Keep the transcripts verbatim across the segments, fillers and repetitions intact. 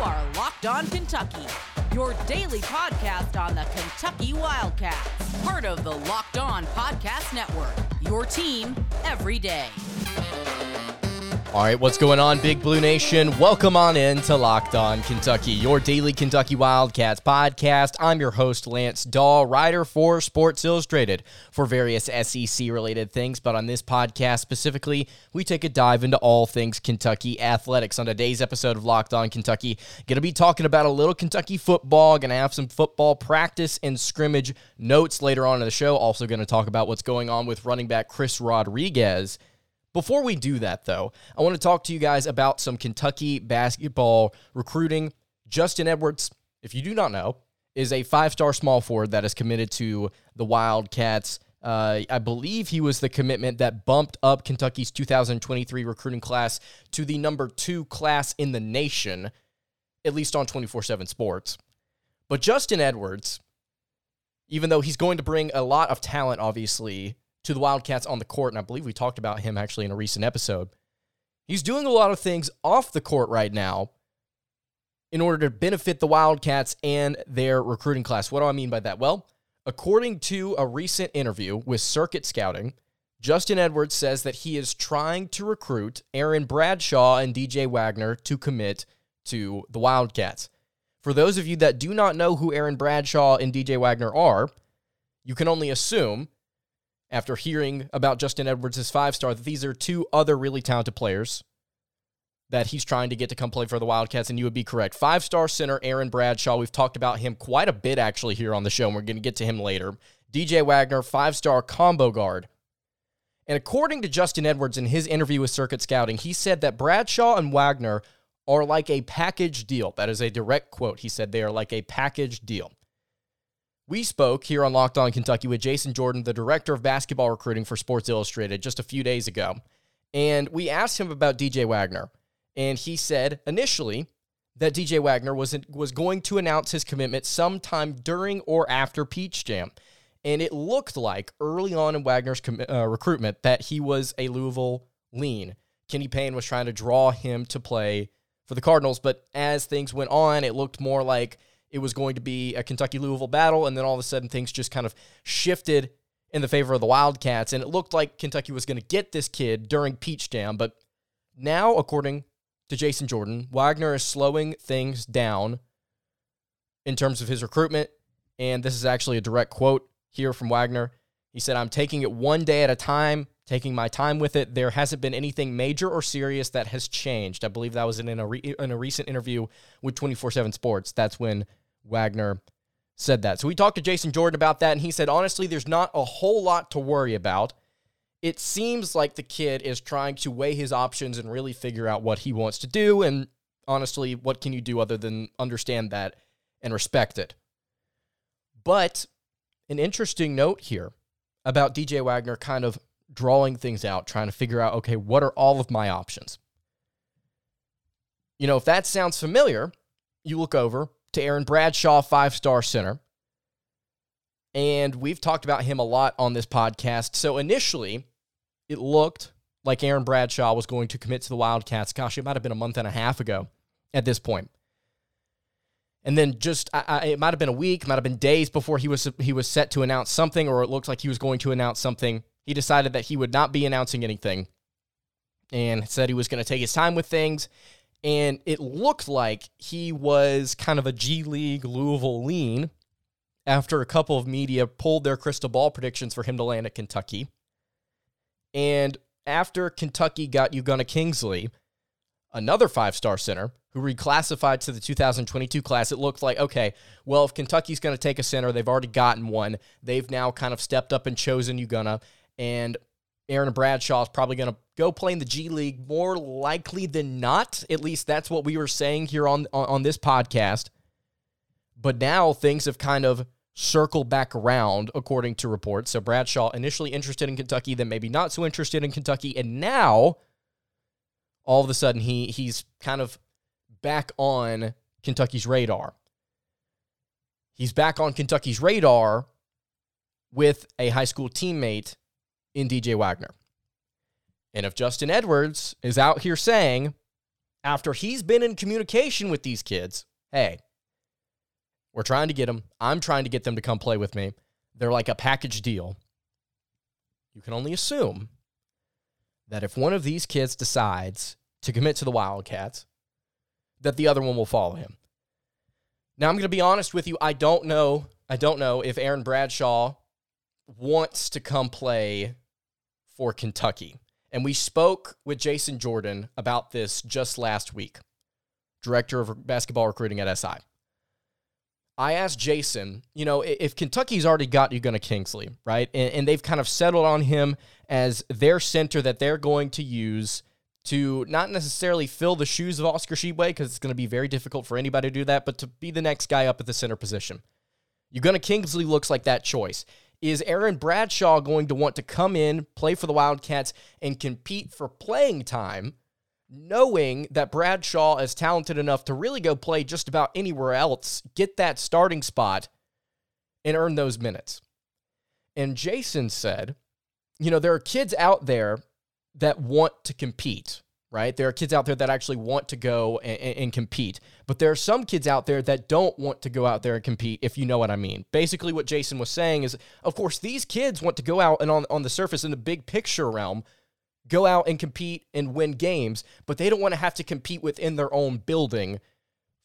are Locked On Kentucky, your daily podcast on the Kentucky Wildcats, part of the Locked On Podcast Network, your team every day. All right, what's going on, Big Blue Nation? Welcome on in to Locked On Kentucky, your daily Kentucky Wildcats podcast. I'm your host, Lance Dahl, writer for Sports Illustrated for various S E C-related things. But on this podcast specifically, we take a dive into all things Kentucky athletics. On today's episode of Locked On Kentucky, going to be talking about a little Kentucky football, going to have some football practice and scrimmage notes later on in the show. Also going to talk about what's going on with running back Chris Rodriguez. Before we do that, though, I want to talk to you guys about some Kentucky basketball recruiting. Justin Edwards, if you do not know, is a five-star small forward that is committed to the Wildcats. Uh, I believe he was the commitment that bumped up Kentucky's two thousand twenty-three recruiting class to the number two class in the nation, at least on twenty-four seven Sports. But Justin Edwards, even though he's going to bring a lot of talent, obviously, to the Wildcats on the court, and I believe we talked about him actually in a recent episode. He's doing a lot of things off the court right now in order to benefit the Wildcats and their recruiting class. What do I mean by that? Well, according to a recent interview with Circuit Scouting, Justin Edwards says that he is trying to recruit Aaron Bradshaw and D J Wagner to commit to the Wildcats. For those of you that do not know who Aaron Bradshaw and D J Wagner are, you can only assume, after hearing about Justin Edwards' five-star, that these are two other really talented players that he's trying to get to come play for the Wildcats, and you would be correct. Five-star center Aaron Bradshaw, we've talked about him quite a bit actually here on the show, and we're going to get to him later. D J Wagner, five-star combo guard. And according to Justin Edwards in his interview with Circuit Scouting, he said that Bradshaw and Wagner are like a package deal. That is a direct quote. He said they are like a package deal. We spoke here on Locked On Kentucky with Jason Jordan, the director of basketball recruiting for Sports Illustrated, just a few days ago. And we asked him about D J Wagner. And he said initially that D J Wagner was, was going to announce his commitment sometime during or after Peach Jam. And it looked like early on in Wagner's com- uh, recruitment that he was a Louisville lean. Kenny Payne was trying to draw him to play for the Cardinals. But as things went on, it looked more like it was going to be a Kentucky-Louisville battle, and then all of a sudden things just kind of shifted in the favor of the Wildcats, and it looked like Kentucky was going to get this kid during Peach Jam, but now, according to Jason Jordan, Wagner is slowing things down in terms of his recruitment, and this is actually a direct quote here from Wagner. He said, "I'm taking it one day at a time, taking my time with it. There hasn't been anything major or serious that has changed." I believe that was in a, re- in a recent interview with twenty-four seven Sports. That's when Wagner said that. So we talked to Jason Jordan about that, and he said, honestly, there's not a whole lot to worry about. It seems like the kid is trying to weigh his options and really figure out what he wants to do, and honestly, what can you do other than understand that and respect it? But an interesting note here about D J Wagner kind of drawing things out, trying to figure out, okay, what are all of my options? You know, if that sounds familiar, you look over to Aaron Bradshaw, five-star center. And we've talked about him a lot on this podcast. So initially, it looked like Aaron Bradshaw was going to commit to the Wildcats. Gosh, it might have been a month and a half ago at this point. And then just, I, I, it might have been a week, might have been days before he was he was set to announce something, or it looked like he was going to announce something. He decided that he would not be announcing anything and said he was going to take his time with things. And it looked like he was kind of a G League Louisville lean after a couple of media pulled their crystal ball predictions for him to land at Kentucky. And after Kentucky got Ugonna Kingsley, another five-star center who reclassified to the two thousand twenty-two class, it looked like, okay, well, if Kentucky's going to take a center, they've already gotten one. They've now kind of stepped up and chosen Ugonna, and Aaron Bradshaw is probably going to go play in the G League more likely than not. At least that's what we were saying here on, on, on this podcast. But now things have kind of circled back around, according to reports. So Bradshaw initially interested in Kentucky, then maybe not so interested in Kentucky. And now, all of a sudden, he he's kind of back on Kentucky's radar. He's back on Kentucky's radar with a high school teammate in D J Wagner. And if Justin Edwards is out here saying after he's been in communication with these kids, hey, we're trying to get them. I'm trying to get them to come play with me. They're like a package deal. You can only assume that if one of these kids decides to commit to the Wildcats, that the other one will follow him. Now, I'm going to be honest with you. I don't know. I don't know if Aaron Bradshaw wants to come play for Kentucky. And we spoke with Jason Jordan about this just last week, director of basketball recruiting at S I. I asked Jason, you know, if Kentucky's already got Ugonna Kingsley, right, and, and they've kind of settled on him as their center that they're going to use to not necessarily fill the shoes of Oscar Tshiebwe, because it's going to be very difficult for anybody to do that, but to be the next guy up at the center position. Ugonna Kingsley looks like that choice. Is Aaron Bradshaw going to want to come in, play for the Wildcats, and compete for playing time, knowing that Bradshaw is talented enough to really go play just about anywhere else, get that starting spot, and earn those minutes? And Jason said, you know, there are kids out there that want to compete, right? There are kids out there that actually want to go and, and, and compete, but there are some kids out there that don't want to go out there and compete, if you know what I mean. Basically what Jason was saying is, of course, these kids want to go out and on, on the surface in the big picture realm, go out and compete and win games, but they don't want to have to compete within their own building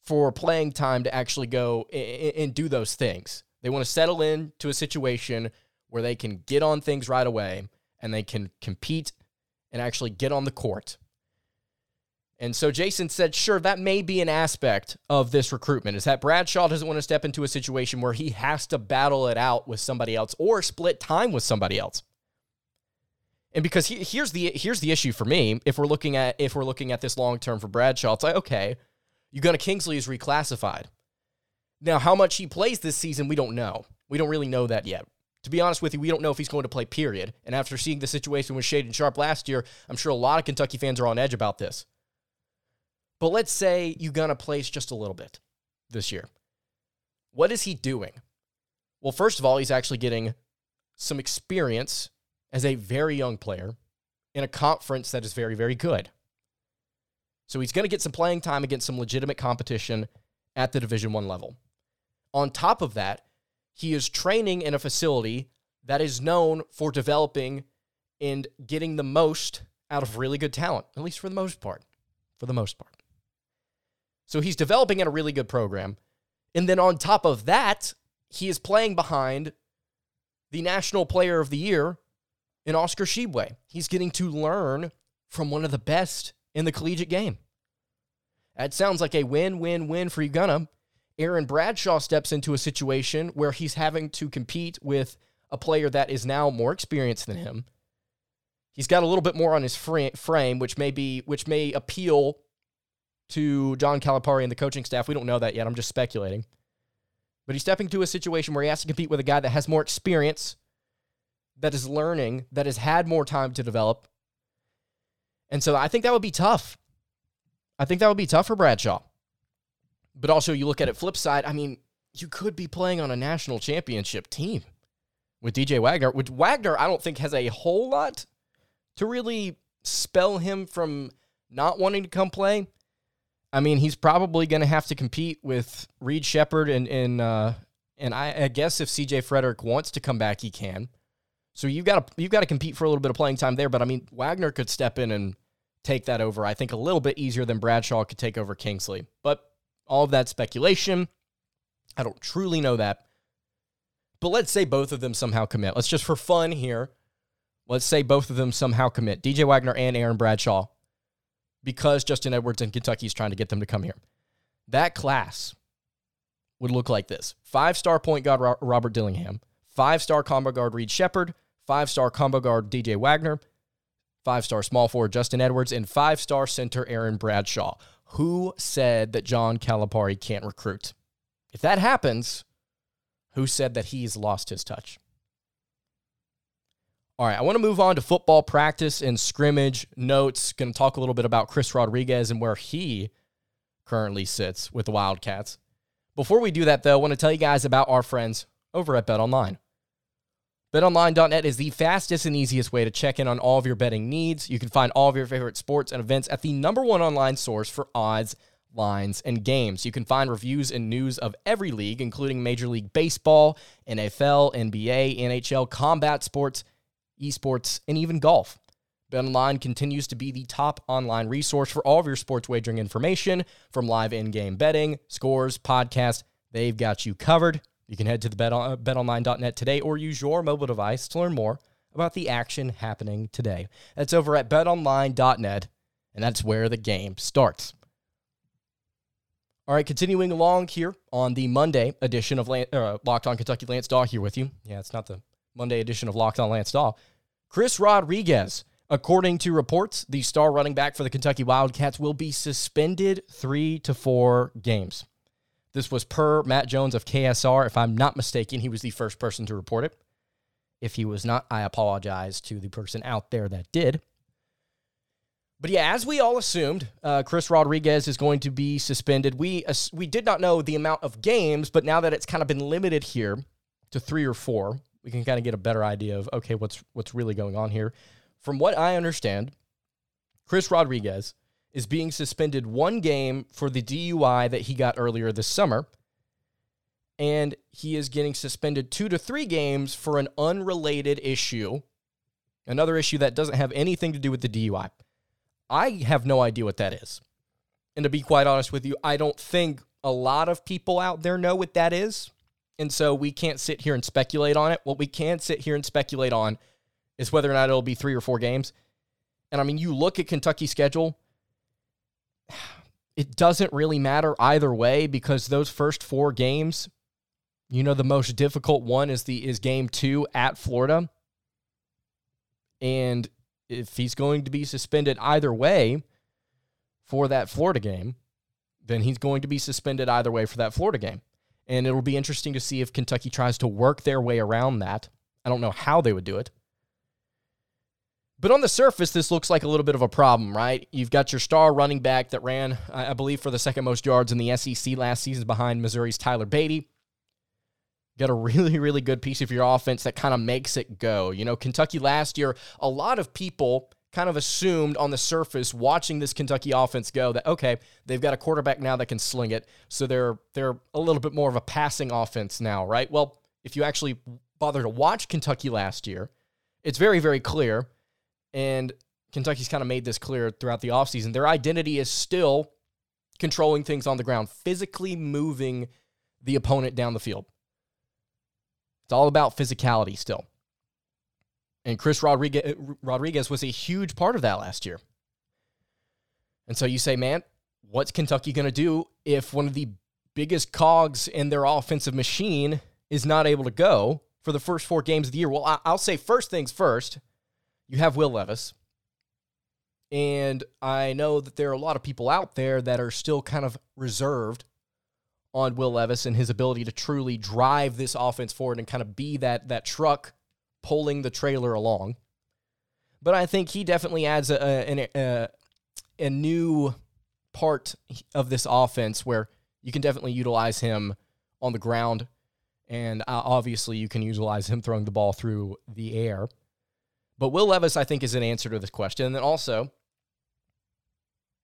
for playing time to actually go and, and do those things. They want to settle in to a situation where they can get on things right away and they can compete and actually get on the court. And so Jason said, sure, that may be an aspect of this recruitment, is that Bradshaw doesn't want to step into a situation where he has to battle it out with somebody else or split time with somebody else. And because he, here's the here's the issue for me, if we're looking at if we're looking at this long term for Bradshaw, it's like, okay, Ugonna Kingsley is reclassified. Now, how much he plays this season, we don't know. We don't really know that yet. To be honest with you, we don't know if he's going to play, period. And after seeing the situation with Shaden Sharp last year, I'm sure a lot of Kentucky fans are on edge about this. But let's say Ugonna plays just a little bit this year. What is he doing? Well, first of all, he's actually getting some experience as a very young player in a conference that is very, very good. So he's going to get some playing time against some legitimate competition at the Division I level. On top of that, he is training in a facility that is known for developing and getting the most out of really good talent, at least for the most part, for the most part. So he's developing in a really good program. And then on top of that, he is playing behind the National Player of the Year in Oscar Tshiebwe. He's getting to learn from one of the best in the collegiate game. That sounds like a win-win-win for Ugonna. Aaron Bradshaw steps into a situation where he's having to compete with a player that is now more experienced than him. He's got a little bit more on his frame, which may be, which may appeal to John Calipari and the coaching staff. We don't know that yet. I'm just speculating. But he's stepping into a situation where he has to compete with a guy that has more experience, that is learning, that has had more time to develop. And so I think that would be tough. I think that would be tough for Bradshaw. But also, you look at it flip side, I mean, you could be playing on a national championship team with D J Wagner, which Wagner, I don't think, has a whole lot to really spell him from not wanting to come play. I mean, he's probably going to have to compete with Reed Sheppard, and and, uh, and I, I guess if C J. Frederick wants to come back, he can. So you've got to, you've got to compete for a little bit of playing time there, but I mean, Wagner could step in and take that over, I think, a little bit easier than Bradshaw could take over Kingsley. But all of that speculation, I don't truly know that. But let's say both of them somehow commit. Let's just, for fun here, let's say both of them somehow commit, D J Wagner and Aaron Bradshaw, because Justin Edwards in Kentucky is trying to get them to come here. That class would look like this. Five-star point guard Robert Dillingham, five-star combo guard Reed Sheppard, five-star combo guard D J Wagner, five-star small forward Justin Edwards, and five-star center Aaron Bradshaw. Who said that John Calipari can't recruit? If that happens, who said that he's lost his touch? All right, I want to move on to football practice and scrimmage notes. Going to talk a little bit about Chris Rodriguez and where he currently sits with the Wildcats. Before we do that, though, I want to tell you guys about our friends over at BetOnline. bet online dot net is the fastest and easiest way to check in on all of your betting needs. You can find all of your favorite sports and events at the number one online source for odds, lines, and games. You can find reviews and news of every league, including Major League Baseball, N F L, N B A, N H L, combat sports, esports, and even golf. BetOnline continues to be the top online resource for all of your sports wagering information, from live in-game betting, scores, podcasts. They've got you covered. You can head to the bet on, betonline dot net today or use your mobile device to learn more about the action happening today. That's over at bet online dot net, and that's where the game starts. All right, continuing along here on the Monday edition of Lan- uh, Locked On Kentucky. Lance Dahl here with you. Yeah, it's not the Monday edition of Locked On Lance Dahl. Chris Rodriguez, according to reports, the star running back for the Kentucky Wildcats will be suspended three to four games. This was per Matt Jones of K S R. If I'm not mistaken, he was the first person to report it. If he was not, I apologize to the person out there that did. But yeah, as we all assumed, uh, Chris Rodriguez is going to be suspended. We uh, we did not know the amount of games, but now that it's kind of been limited here to three or four, we can kind of get a better idea of, okay, what's what's really going on here. From what I understand, Chris Rodriguez is being suspended one game for the D U I that he got earlier this summer, and he is getting suspended two to three games for an unrelated issue, another issue that doesn't have anything to do with the D U I. I have no idea what that is, and to be quite honest with you, I don't think a lot of people out there know what that is, and so we can't sit here and speculate on it. What we can sit here and speculate on is whether or not it'll be three or four games, and I mean, you look at Kentucky's schedule, it doesn't really matter either way because those first four games, you know, the most difficult one is the is game two at Florida. And if he's going to be suspended either way for that Florida game, then he's going to be suspended either way for that Florida game. And it'll be interesting to see if Kentucky tries to work their way around that. I don't know how they would do it. But on the surface, this looks like a little bit of a problem, right? You've got your star running back that ran, I believe, for the second most yards in the S E C last season behind Missouri's Tyler Beatty. Got a really, really good piece of your offense that kind of makes it go. You know, Kentucky last year, a lot of people kind of assumed on the surface watching this Kentucky offense go that, okay, they've got a quarterback now that can sling it, so they're they're a little bit more of a passing offense now, right? Well, if you actually bother to watch Kentucky last year, it's very, very clear. And Kentucky's kind of made this clear throughout the offseason. Their identity is still controlling things on the ground, physically moving the opponent down the field. It's all about physicality still. And Chris Rodriguez, Rodriguez was a huge part of that last year. And so you say, man, what's Kentucky going to do if one of the biggest cogs in their offensive machine is not able to go for the first four games of the year? Well, I'll say first things first. You have Will Levis, and I know that there are a lot of people out there that are still kind of reserved on Will Levis and his ability to truly drive this offense forward and kind of be that that truck pulling the trailer along. But I think he definitely adds a a, a, a new part of this offense where you can definitely utilize him on the ground, and obviously you can utilize him throwing the ball through the air. But Will Levis, I think, is an answer to this question. And then also,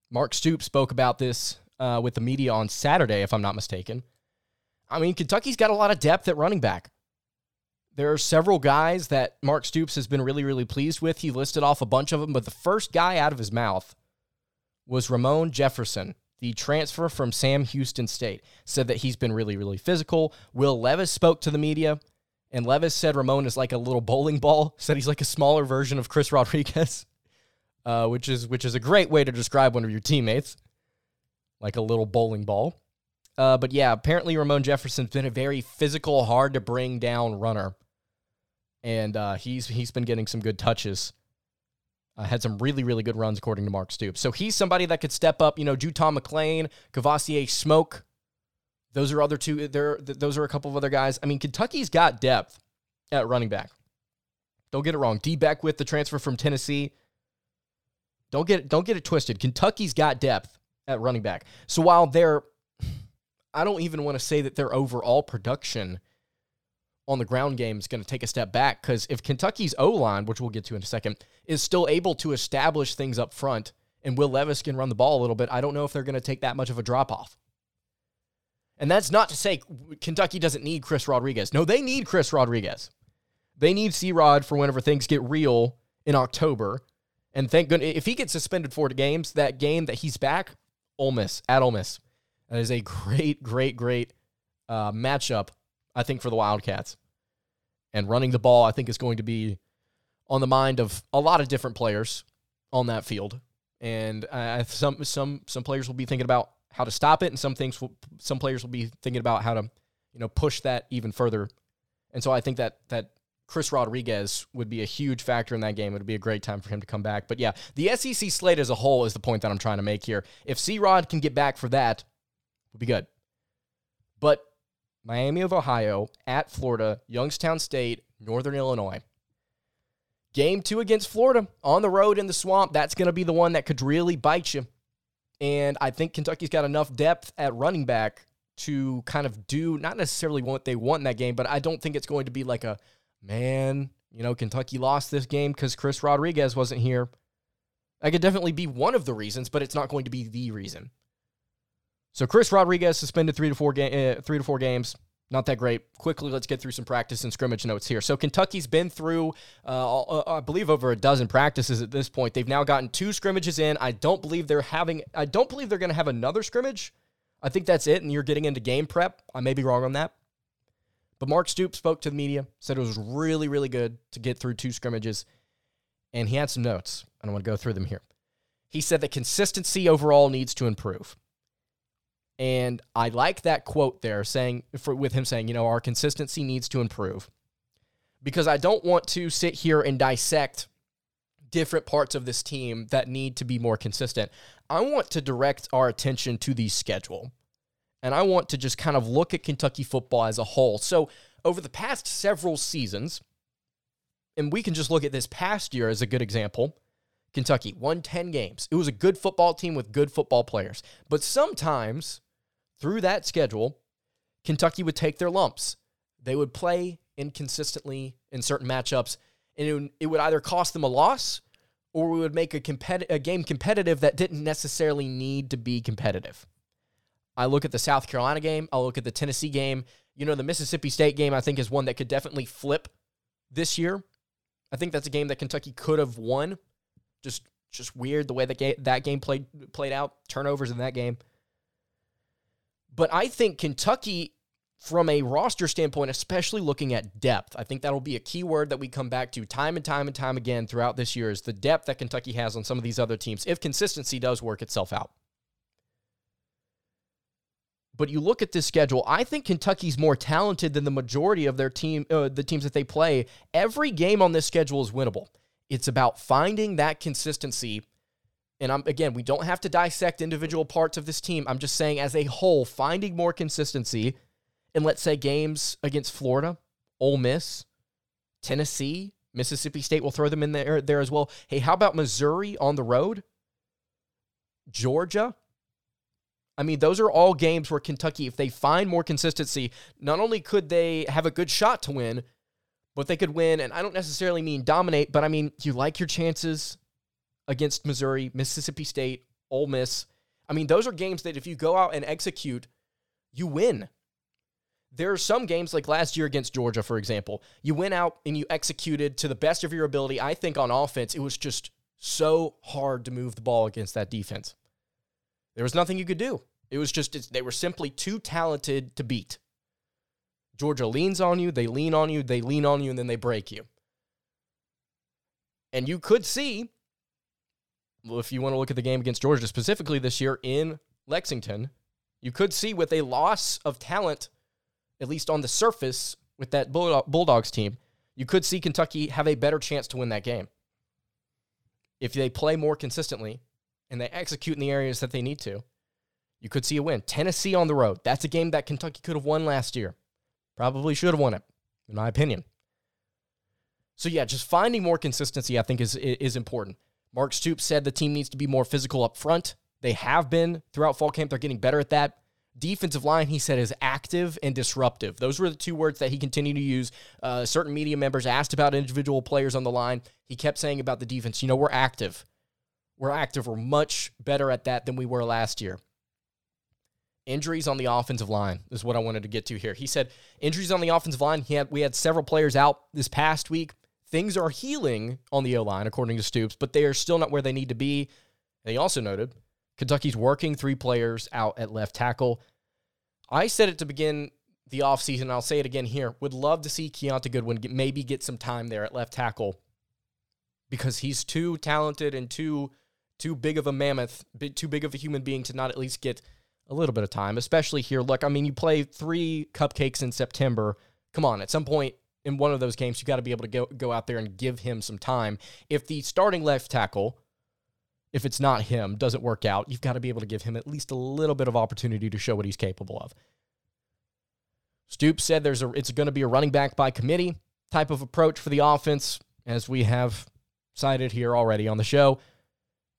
Mark Stoops spoke about this uh, with the media on Saturday, if I'm not mistaken. I mean, Kentucky's got a lot of depth at running back. There are several guys that Mark Stoops has been really, really pleased with. He listed off a bunch of them, but the first guy out of his mouth was Ramon Jefferson, the transfer from Sam Houston State. Said that he's been really, really physical. Will Levis spoke to the media. And Levis said Ramon is like a little bowling ball, said he's like a smaller version of Chris Rodriguez, uh, which is which is a great way to describe one of your teammates, like a little bowling ball. Uh, but yeah, apparently Ramon Jefferson's been a very physical, hard-to-bring-down runner, and uh, he's he's been getting some good touches. Uh, had some really, really good runs, according to Mark Stoops. So he's somebody that could step up. You know, Juton McClain, Gavassier Smoke. Those are other two. There, those are a couple of other guys. I mean, Kentucky's got depth at running back. Don't get it wrong. D-back with the transfer from Tennessee. Don't get don't get it twisted. Kentucky's got depth at running back. So while they're, I don't even want to say that their overall production on the ground game is going to take a step back, because if Kentucky's O-line, which we'll get to in a second, is still able to establish things up front and Will Levis can run the ball a little bit, I don't know if they're going to take that much of a drop-off. And that's not to say Kentucky doesn't need Chris Rodriguez. No, they need Chris Rodriguez. They need C-Rod for whenever things get real in October. And thank goodness, if he gets suspended four games, that game that he's back, Ole Miss, at Ole Miss. That is a great, great, great uh, matchup, I think, for the Wildcats. And running the ball, I think, is going to be on the mind of a lot of different players on that field. And uh, some some some players will be thinking about how to stop it, and some things will, some players will be thinking about how to, you know, push that even further. And so I think that that Chris Rodriguez would be a huge factor in that game. It would be a great time for him to come back. But yeah, the S E C slate as a whole is the point that I'm trying to make here. If C-Rod can get back for that, it would be good. But Miami of Ohio, at Florida, Youngstown State, Northern Illinois. Game two against Florida on the road in the swamp. That's going to be the one that could really bite you. And I think Kentucky's got enough depth at running back to kind of do not necessarily what they want in that game, but I don't think it's going to be like a, man, you know, Kentucky lost this game because Chris Rodriguez wasn't here. That could definitely be one of the reasons, but it's not going to be the reason. So Chris Rodriguez suspended three to four ga- uh, three to four games. Not that great. Quickly, let's get through some practice and scrimmage notes here. So Kentucky's been through, uh, I believe, over a dozen practices at this point. They've now gotten two scrimmages in. I don't believe they're having. I don't believe they're going to have another scrimmage. I think that's it, and you're getting into game prep. I may be wrong on that. But Mark Stoops spoke to the media, said it was really, really good to get through two scrimmages, and he had some notes, and I want to go through them here. He said that consistency overall needs to improve. And I like that quote there, saying for, with him saying, you know, our consistency needs to improve, because I don't want to sit here and dissect different parts of this team that need to be more consistent. I want to direct our attention to the schedule, and I want to just kind of look at Kentucky football as a whole. So over the past several seasons, and we can just look at this past year as a good example, Kentucky won ten games. It was a good football team with good football players, but sometimes through that schedule, Kentucky would take their lumps. They would play inconsistently in certain matchups, and it would, it would either cost them a loss, or we would make a, competi- a game competitive that didn't necessarily need to be competitive. I look at the South Carolina game. I look at the Tennessee game. You know, the Mississippi State game, I think, is one that could definitely flip this year. I think that's a game that Kentucky could have won. Just just weird the way that game, that game played played out, turnovers in that game. But I think Kentucky, from a roster standpoint, especially looking at depth, I think that'll be a key word that we come back to time and time and time again throughout this year, is the depth that Kentucky has on some of these other teams, if consistency does work itself out. But you look at this schedule, I think Kentucky's more talented than the majority of their team, uh, the teams that they play. Every game on this schedule is winnable. It's about finding that consistency. And I'm, again, we don't have to dissect individual parts of this team. I'm just saying as a whole, finding more consistency in, let's say, games against Florida, Ole Miss, Tennessee, Mississippi State, we'll throw them in there, there as well. Hey, how about Missouri on the road? Georgia? I mean, those are all games where Kentucky, if they find more consistency, not only could they have a good shot to win, but they could win, and I don't necessarily mean dominate, but I mean, you like your chances against Missouri, Mississippi State, Ole Miss. I mean, those are games that if you go out and execute, you win. There are some games like last year against Georgia, for example. You went out and you executed to the best of your ability. I think on offense, it was just so hard to move the ball against that defense. There was nothing you could do. It was just, they were simply too talented to beat. Georgia leans on you, they lean on you, they lean on you, and then they break you. And you could see, well, if you want to look at the game against Georgia specifically this year in Lexington, you could see with a loss of talent, at least on the surface with that Bulldogs team, you could see Kentucky have a better chance to win that game if they play more consistently and they execute in the areas that they need to. You could see a win. Tennessee on the road. That's a game that Kentucky could have won last year. Probably should have won it, in my opinion. So yeah, just finding more consistency, I think, is is important. Mark Stoops said the team needs to be more physical up front. They have been throughout fall camp. They're getting better at that. Defensive line, he said, is active and disruptive. Those were the two words that he continued to use. Uh, certain media members asked about individual players on the line. He kept saying about the defense, you know, we're active. We're active. We're much better at that than we were last year. Injuries on the offensive line is what I wanted to get to here. He said injuries on the offensive line. He had, we had several players out this past week. Things are healing on the O-line, according to Stoops, but they are still not where they need to be. And he also noted Kentucky's working three players out at left tackle. I said it to begin the offseason, and I'll say it again here. Would love to see Keonta Goodwin get, maybe get some time there at left tackle because he's too talented and too too big of a mammoth, too big of a human being to not at least get a little bit of time, especially here. Look, I mean, you play three cupcakes in September. Come on, at some point in one of those games, you got to be able to go, go out there and give him some time. If the starting left tackle, if it's not him, doesn't work out, you've got to be able to give him at least a little bit of opportunity to show what he's capable of. Stoops said there's a, it's going to be a running back by committee type of approach for the offense, as we have cited here already on the show.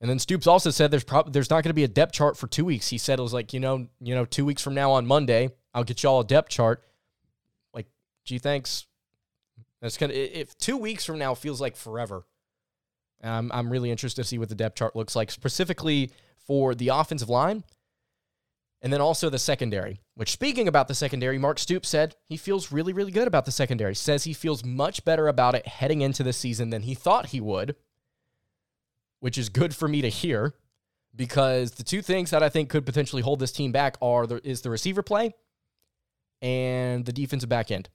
And then Stoops also said there's probably there's not going to be a depth chart for two weeks. He said it was like, you know, you know, two weeks from now on Monday, I'll get y'all a depth chart. Like, gee, thanks. That's gonna, if two weeks from now feels like forever. Um, I'm really interested to see what the depth chart looks like, specifically for the offensive line and then also the secondary, which, speaking about the secondary, Mark Stoops said he feels really, really good about the secondary, says he feels much better about it heading into the season than he thought he would, which is good for me to hear, because the two things that I think could potentially hold this team back are the, is the receiver play and the defensive back end.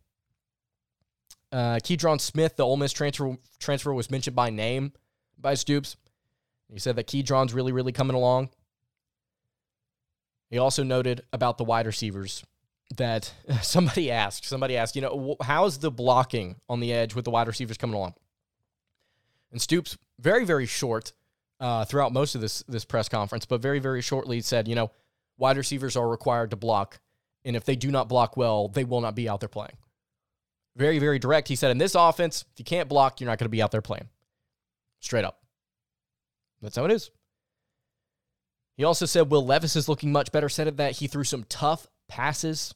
Uh, Keydron Smith, the Ole Miss transfer, transfer was mentioned by name by Stoops. He said that Keydron's really, really coming along. He also noted about the wide receivers that somebody asked, somebody asked, you know, how's the blocking on the edge with the wide receivers coming along? And Stoops, very, very short uh, throughout most of this, this press conference, but very, very shortly said, you know, wide receivers are required to block, and if they do not block well, they will not be out there playing. Very, very direct. He said, in this offense, if you can't block, you're not going to be out there playing. Straight up. That's how it is. He also said Will Levis is looking much better. Said that he threw some tough passes,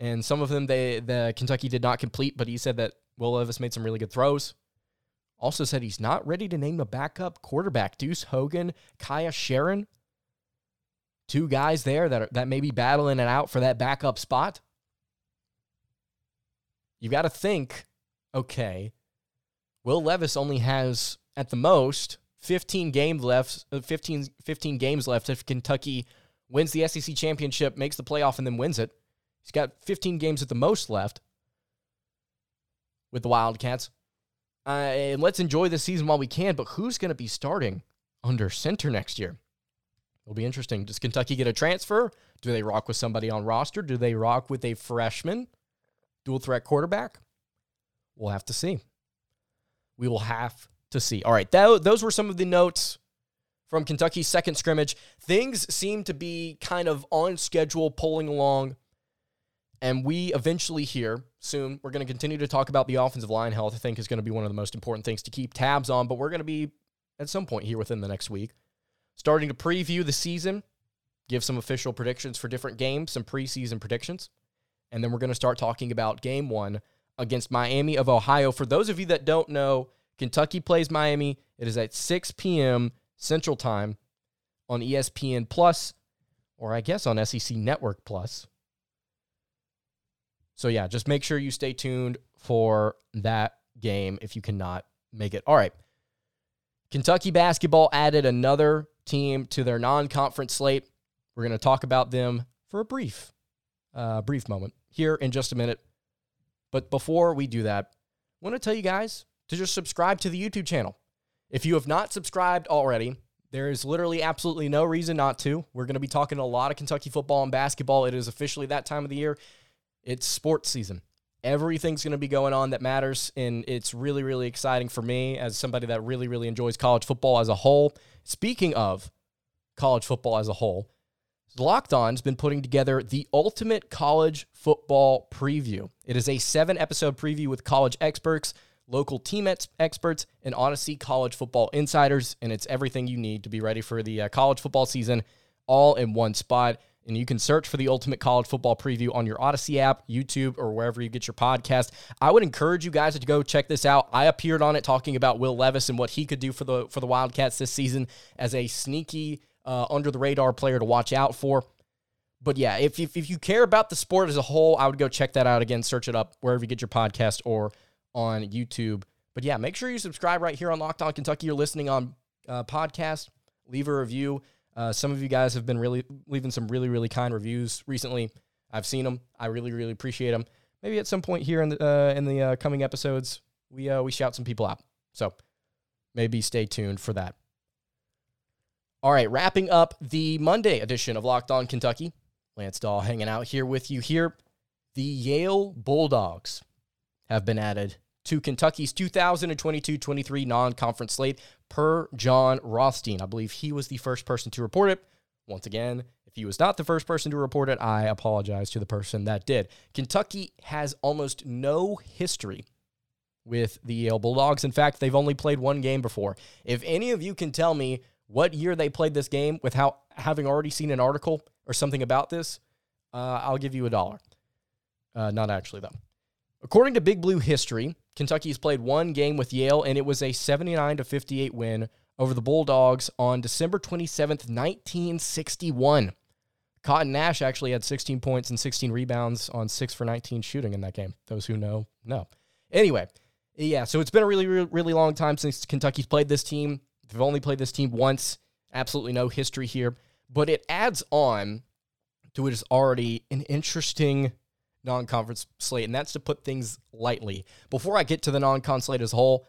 and some of them they the Kentucky did not complete, but he said that Will Levis made some really good throws. Also said he's not ready to name a backup quarterback. Deuce Hogan, Kaya Sharon, two guys there that, are, that may be battling it out for that backup spot. You've got to think, okay, Will Levis only has, at the most, fifteen, game left, fifteen, fifteen games left if Kentucky wins the S E C championship, makes the playoff, and then wins it. He's got fifteen games at the most left with the Wildcats. Uh, and let's enjoy the season while we can, but who's going to be starting under center next year? It'll be interesting. Does Kentucky get a transfer? Do they rock with somebody on roster? Do they rock with a freshman? Dual-threat quarterback? We'll have to see. We will have to see. All right, that, those were some of the notes from Kentucky's second scrimmage. Things seem to be kind of on schedule, pulling along, and we eventually here, soon, we're going to continue to talk about the offensive line health. I think is going to be one of the most important things to keep tabs on, but we're going to be, at some point here within the next week, starting to preview the season, give some official predictions for different games, some preseason predictions. And then we're going to start talking about game one against Miami of Ohio. For those of you that don't know, Kentucky plays Miami. It is at six p.m. Central Time on E S P N Plus, or I guess on S E C Network Plus. So yeah, just make sure you stay tuned for that game if you cannot make it. All right. Kentucky basketball added another team to their non-conference slate. We're going to talk about them for a brief, uh, brief moment here in just a minute. But before we do that, I want to tell you guys to just subscribe to the YouTube channel. If you have not subscribed already, there is literally absolutely no reason not to. We're going to be talking a lot of Kentucky football and basketball. It is officially that time of the year. It's sports season. Everything's going to be going on that matters, and it's really, really exciting for me as somebody that really, really enjoys college football as a whole. Speaking of college football as a whole, Locked On has been putting together the ultimate college football preview. It is a seven-episode preview with college experts, local team experts, and Odyssey college football insiders, and it's everything you need to be ready for the uh, college football season all in one spot. And you can search for the Ultimate College Football Preview on your Odyssey app, YouTube, or wherever you get your podcast. I would encourage you guys to go check this out. I appeared on it talking about Will Levis and what he could do for the for the Wildcats this season as a sneaky, uh, under-the-radar player to watch out for. But yeah, if, if if you care about the sport as a whole, I would go check that out again. Search it up wherever you get your podcast or on YouTube. But yeah, make sure you subscribe right here on Locked On Kentucky. You're listening on uh, podcast. Leave a review. Uh, some of you guys have been really leaving some really, really kind reviews recently. I've seen them. I really, really appreciate them. Maybe at some point here in the uh, in the uh, coming episodes, we uh, we shout some people out. So maybe stay tuned for that. All right, wrapping up the Monday edition of Locked On Kentucky. Lance Dahl hanging out here with you here. The Yale Bulldogs have been added to Kentucky's two thousand twenty-two twenty-three non-conference slate per John Rothstein. I believe he was the first person to report it. Once again, if he was not the first person to report it, I apologize to the person that did. Kentucky has almost no history with the Yale Bulldogs. In fact, they've only played one game before. If any of you can tell me what year they played this game without having already seen an article or something about this, uh, I'll give you a dollar. Uh, not actually, though. According to Big Blue History, Kentucky has played one game with Yale, and it was a seventy-nine to fifty-eight win over the Bulldogs on December twenty-seventh, nineteen sixty-one. Cotton Nash actually had sixteen points and sixteen rebounds on six for nineteen shooting in that game. Those who know, know. Anyway, yeah, so it's been a really, really, really long time since Kentucky's played this team. They've only played this team once. Absolutely no history here. But it adds on to what is already an interesting non-conference slate, and that's to put things lightly. Before I get to the non-con slate as a whole,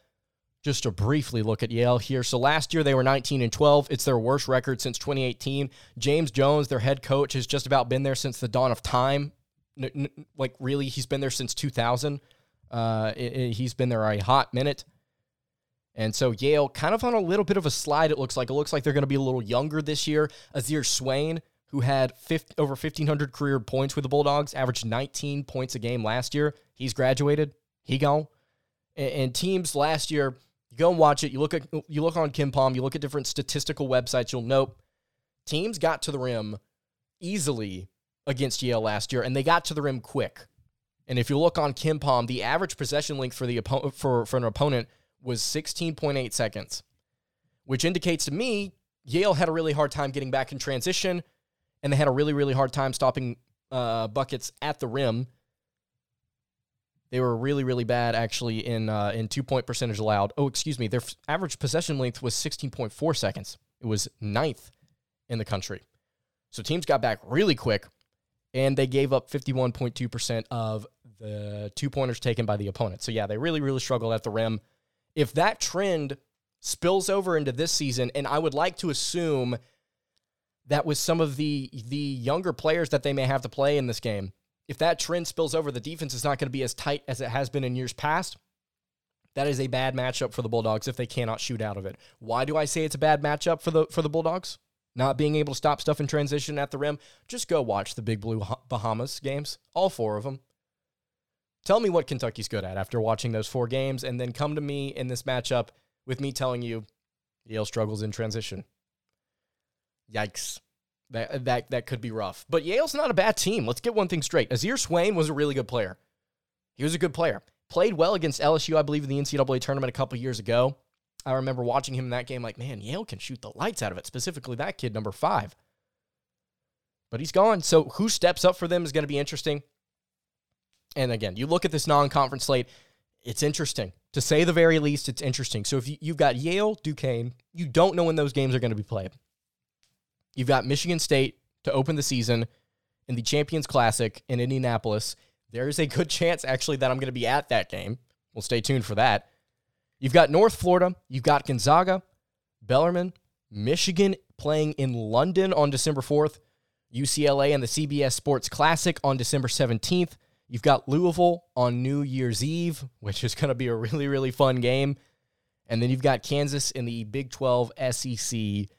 just to briefly look at Yale here. So last year they were nineteen and twelve. It's their worst record since twenty eighteen. James Jones, their head coach, has just about been there since the dawn of time. Like really, he's been there since two thousand. Uh, it, it, he's been there a hot minute. And so Yale kind of on a little bit of a slide, it looks like. It looks like they're going to be a little younger this year. Azir Swain, who had over fifteen hundred career points with the Bulldogs, averaged nineteen points a game last year. He's graduated. He gone. And teams last year, you go and watch it. You look at you look on KenPom. You look at different statistical websites. You'll note teams got to the rim easily against Yale last year, and they got to the rim quick. And if you look on KenPom, the average possession length for the oppo- for, for an opponent was sixteen point eight seconds, which indicates to me Yale had a really hard time getting back in transition. And they had a really, really hard time stopping uh, buckets at the rim. They were really, really bad, actually, in uh, in two-point percentage allowed. Oh, excuse me. Their f- average possession length was sixteen point four seconds. It was ninth in the country. So teams got back really quick, and they gave up fifty-one point two percent of the two-pointers taken by the opponent. So, yeah, they really, really struggled at the rim. If that trend spills over into this season, and I would like to assume that was some of the the younger players that they may have to play in this game. If that trend spills over, the defense is not going to be as tight as it has been in years past. That is a bad matchup for the Bulldogs if they cannot shoot out of it. Why do I say it's a bad matchup for the for the Bulldogs? Not being able to stop stuff in transition at the rim? Just go watch the Big Blue Bahamas games, all four of them. Tell me what Kentucky's good at after watching those four games, and then come to me in this matchup with me telling you Yale struggles in transition. Yikes. That, that that could be rough. But Yale's not a bad team. Let's get one thing straight. Azir Swain was a really good player. He was a good player. Played well against L S U, I believe, in the N C double A tournament a couple years ago. I remember watching him in that game like, man, Yale can shoot the lights out of it, specifically that kid, number five. But he's gone. So who steps up for them is going to be interesting. And again, you look at this non-conference slate, it's interesting. To say the very least, it's interesting. So if you, you've got Yale, Duquesne, you don't know when those games are going to be played. You've got Michigan State to open the season in the Champions Classic in Indianapolis. There is a good chance, actually, that I'm going to be at that game. We'll stay tuned for that. You've got North Florida. You've got Gonzaga, Bellarmine, Michigan playing in London on December fourth, U C L A and the C B S Sports Classic on December seventeenth. You've got Louisville on New Year's Eve, which is going to be a really, really fun game. And then you've got Kansas in the Big twelve S E C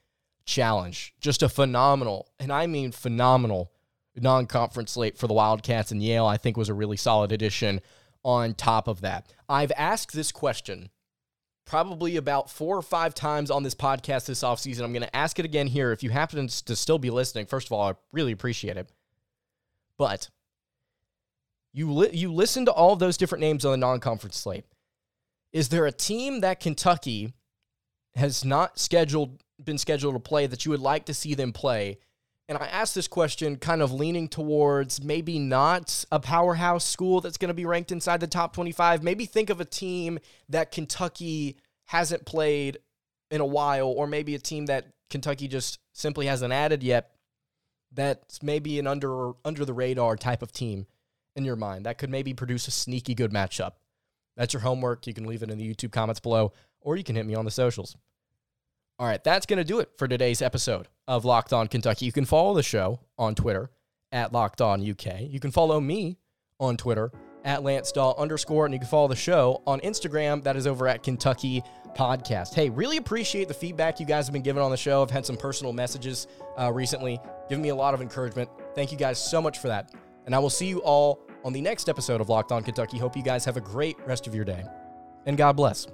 Challenge. Just a phenomenal, and I mean phenomenal, non-conference slate for the Wildcats, and Yale, I think, was a really solid addition on top of that. I've asked this question probably about four or five times on this podcast this offseason. I'm going to ask it again here. If you happen to still be listening, first of all, I really appreciate it. But you li- you listen to all those different names on the non-conference slate. Is there a team that Kentucky has not scheduled been scheduled to play that you would like to see them play? And I asked this question kind of leaning towards maybe not a powerhouse school that's going to be ranked inside the top twenty-five. Maybe think of a team that Kentucky hasn't played in a while, or maybe a team that Kentucky just simply hasn't added yet. That's maybe an under under the radar type of team in your mind that could maybe produce a sneaky good matchup. That's your homework. You can leave it in the YouTube comments below, or you can hit me on the socials. All right, that's going to do it for today's episode of Locked On Kentucky. You can follow the show on Twitter at Locked On U K. You can follow me on Twitter at Lance Dahl underscore, and you can follow the show on Instagram. That is over at Kentucky Podcast. Hey, really appreciate the feedback you guys have been giving on the show. I've had some personal messages uh, recently, giving me a lot of encouragement. Thank you guys so much for that. And I will see you all on the next episode of Locked On Kentucky. Hope you guys have a great rest of your day, and God bless.